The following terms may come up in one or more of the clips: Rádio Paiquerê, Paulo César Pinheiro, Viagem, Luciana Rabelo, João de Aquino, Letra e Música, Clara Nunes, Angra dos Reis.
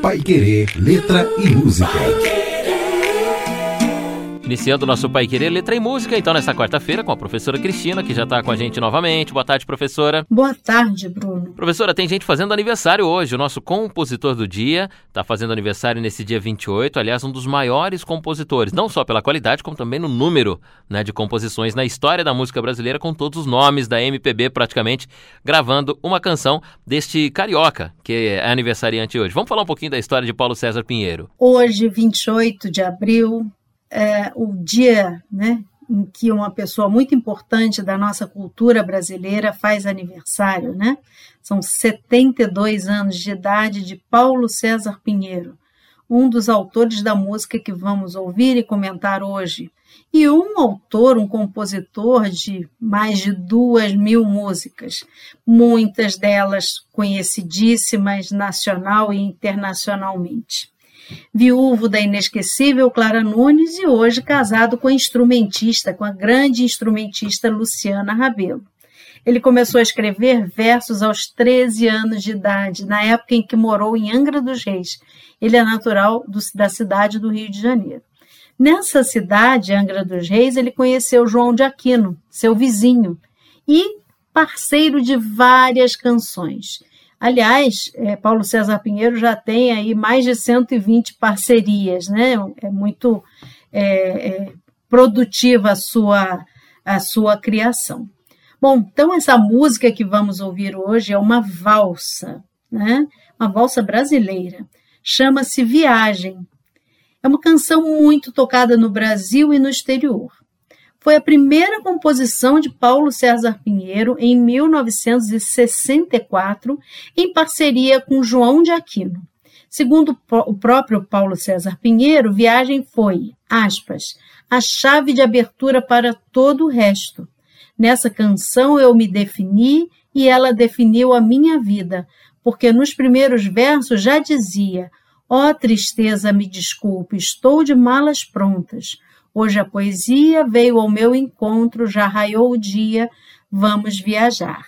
Paiquerê, Letra e Música. Iniciando o nosso Paiquerê, Letra e Música, então, nesta quarta-feira, com a professora Cristina, que já está com a gente novamente. Boa tarde, professora. Boa tarde, Bruno. Professora, tem gente fazendo aniversário hoje. O nosso compositor do dia está fazendo aniversário nesse dia 28. Aliás, um dos maiores compositores, não só pela qualidade, como também no número, né, de composições na história da música brasileira, com todos os nomes da MPB, praticamente, gravando uma canção deste carioca, que é aniversariante hoje. Vamos falar um pouquinho da história de Paulo César Pinheiro. Hoje, 28 de abril... é o dia, né, em que uma pessoa muito importante da nossa cultura brasileira faz aniversário, né? São 72 anos de idade de Paulo César Pinheiro, um dos autores da música que vamos ouvir e comentar hoje, e um autor, um compositor de mais de 2.000 músicas, muitas delas conhecidíssimas nacional e internacionalmente. Viúvo da inesquecível Clara Nunes e hoje casado com a instrumentista, com a grande instrumentista Luciana Rabelo. Ele começou a escrever versos aos 13 anos de idade, na época em que morou em Angra dos Reis. Ele é natural da cidade do Rio de Janeiro. Nessa cidade, Angra dos Reis, ele conheceu João de Aquino, seu vizinho, e parceiro de várias canções. Aliás, Paulo César Pinheiro já tem aí mais de 120 parcerias, né? É muito produtiva a sua criação. Bom, então essa música que vamos ouvir hoje é uma valsa, né? Uma valsa brasileira. Chama-se Viagem. É uma canção muito tocada no Brasil e no exterior. Foi a primeira composição de Paulo César Pinheiro em 1964, em parceria com João de Aquino. Segundo o próprio Paulo César Pinheiro, Viagem foi, aspas, a chave de abertura para todo o resto. Nessa canção eu me defini e ela definiu a minha vida, porque nos primeiros versos já dizia: ó tristeza, me desculpe, estou de malas prontas. Hoje a poesia veio ao meu encontro, já raiou o dia, vamos viajar.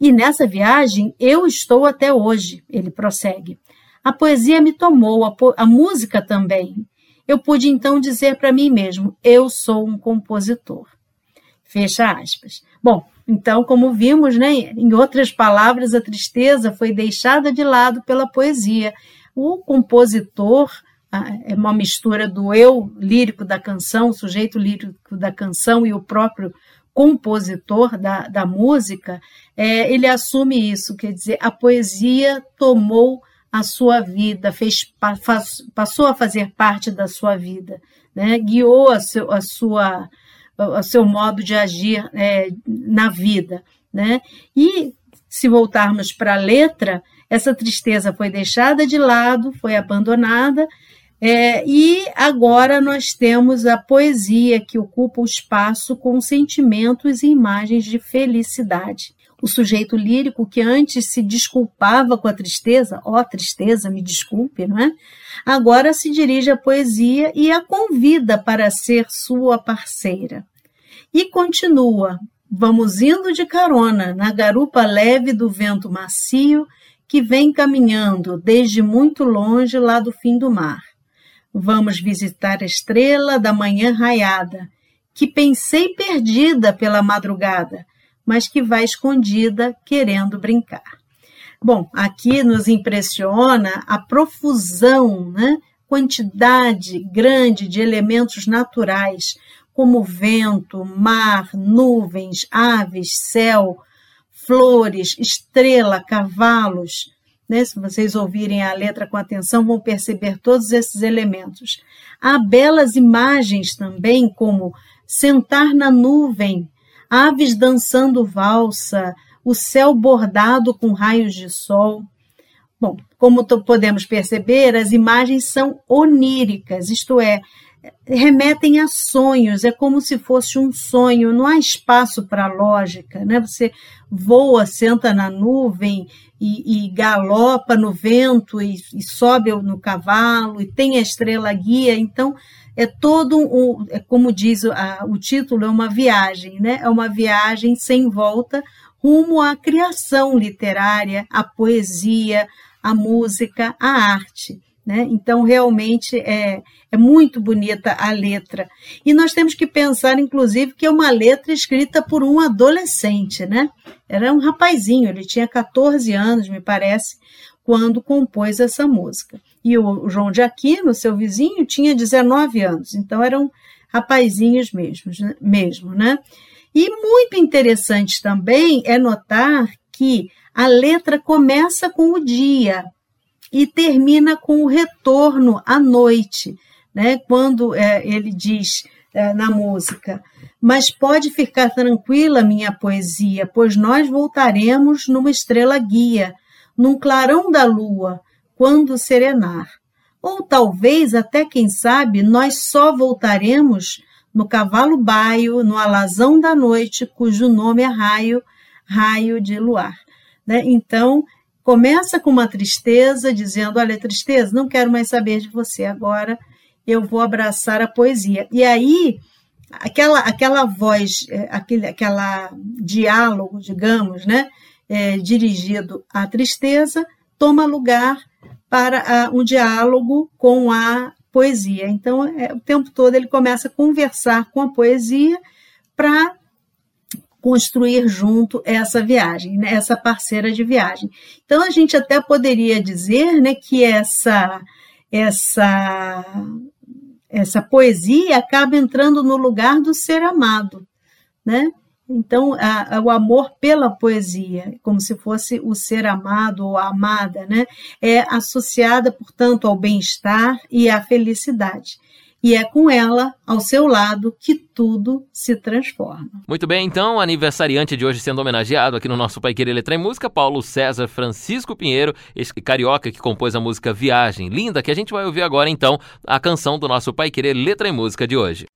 E nessa viagem eu estou até hoje, ele prossegue. A poesia me tomou, a música também. Eu pude então dizer para mim mesmo, eu sou um compositor. Fecha aspas. Bom, então, como vimos, né, em outras palavras, a tristeza foi deixada de lado pela poesia. O compositor... é uma mistura do eu lírico da canção, o sujeito lírico da canção e o próprio compositor da música, ele assume isso, quer dizer, a poesia tomou a sua vida, passou a fazer parte da sua vida, né? Guiou o seu modo de agir na vida. Né? E, se voltarmos para a letra, essa tristeza foi deixada de lado, foi abandonada, e agora nós temos a poesia que ocupa o espaço com sentimentos e imagens de felicidade. O sujeito lírico que antes se desculpava com a tristeza, ó, tristeza, me desculpe, não é? Agora se dirige à poesia e a convida para ser sua parceira. E continua, vamos indo de carona na garupa leve do vento macio que vem caminhando desde muito longe lá do fim do mar. Vamos visitar a estrela da manhã raiada, que pensei perdida pela madrugada, mas que vai escondida querendo brincar. Bom, aqui nos impressiona a profusão, né? Quantidade grande de elementos naturais, como vento, mar, nuvens, aves, céu, flores, estrela, cavalos. Né? Se vocês ouvirem a letra com atenção, vão perceber todos esses elementos. Há belas imagens também, como sentar na nuvem, aves dançando valsa, o céu bordado com raios de sol. Bom, como podemos perceber, as imagens são oníricas, isto é, remetem a sonhos, é como se fosse um sonho, não há espaço para lógica, né? Você voa, senta na nuvem e galopa no vento e sobe no cavalo e tem a estrela guia, então é todo, como diz o título, é uma viagem, né? É uma viagem sem volta rumo à criação literária, à poesia, a música, a arte, né? Então, realmente, é muito bonita a letra. E nós temos que pensar, inclusive, que é uma letra escrita por um adolescente, né? Era um rapazinho, ele tinha 14 anos, me parece, quando compôs essa música. E o João de Aquino, seu vizinho, tinha 19 anos, então eram rapazinhos mesmo, né? E muito interessante também é notar que a letra começa com o dia e termina com o retorno à noite, né? Quando ele diz na música: mas pode ficar tranquila, minha poesia, pois nós voltaremos numa estrela guia, num clarão da lua, quando serenar. Ou talvez, até quem sabe, nós só voltaremos no cavalo baio, no alazão da noite, cujo nome é raio, raio de luar. Né? Então, começa com uma tristeza, dizendo: olha, tristeza, não quero mais saber de você agora, eu vou abraçar a poesia. E aí, aquela voz, aquela diálogo, digamos, né? Dirigido à tristeza, toma lugar para um diálogo com a poesia. Então, o tempo todo ele começa a conversar com a poesia para construir junto essa viagem, né? Essa parceira de viagem. Então, a gente até poderia dizer, né, que essa poesia acaba entrando no lugar do ser amado, né? Então, o amor pela poesia, como se fosse o ser amado ou a amada, né? É associada, portanto, ao bem-estar e à felicidade. E é com ela, ao seu lado, que tudo se transforma. Muito bem, então, aniversariante de hoje sendo homenageado aqui no nosso Pai Querer Letra e Música, Paulo César Francisco Pinheiro, esse carioca que compôs a música Viagem Linda, que a gente vai ouvir agora, então, a canção do nosso Pai Querer Letra e Música de hoje.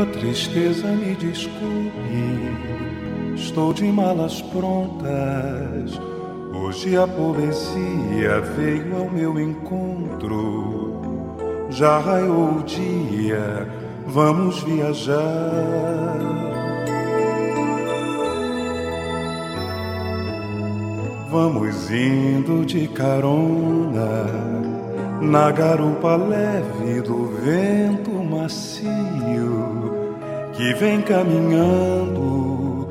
Oh, tristeza, me desculpe, estou de malas prontas. Hoje a poesia veio ao meu encontro. Já raiou o dia, vamos viajar. Vamos indo de carona na garupa leve do vento macio que vem caminhando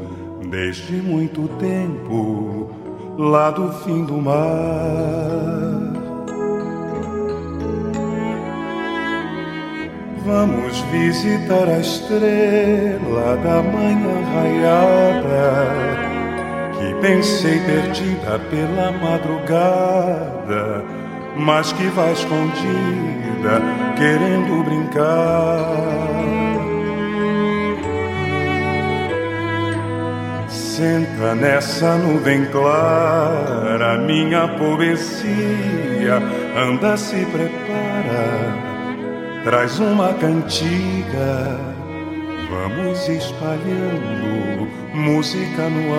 desde muito tempo lá do fim do mar. Vamos visitar a estrela da manhã raiada que pensei perdida pela madrugada, mas que vai escondida querendo brincar. Senta nessa nuvem clara, minha poesia, anda, se prepara, traz uma cantiga, vamos espalhando música no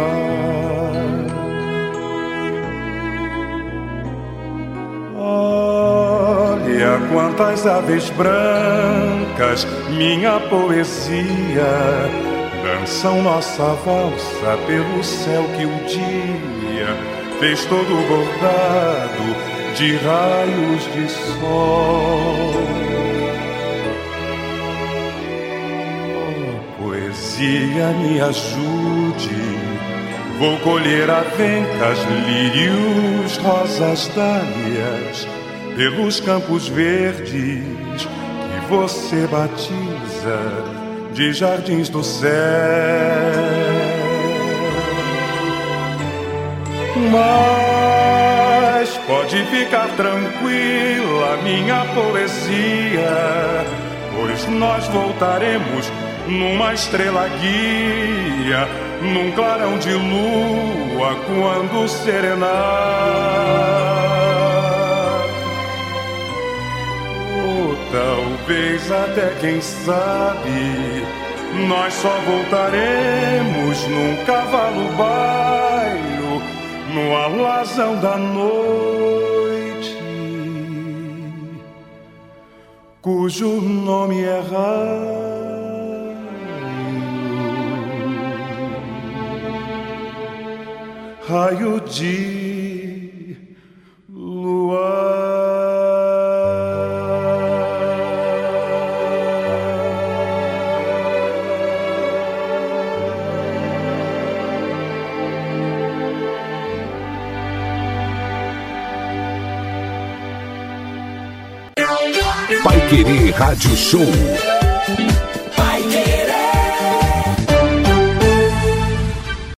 ar. Olha quantas aves brancas, minha poesia, dançam nossa valsa pelo céu que o dia fez todo bordado de raios de sol. Oh, poesia, me ajude, vou colher avencas, lírios, rosas, dálias, pelos campos verdes que você batiza de jardins do céu. Mas pode ficar tranquila, minha poesia, pois nós voltaremos numa estrela guia, num clarão de lua, quando serenar. Oh, talvez, até quem sabe, nós só voltaremos num cavalo baio, no alazão da noite, cujo nome é raio, raio de luar. Querer Rádio Show.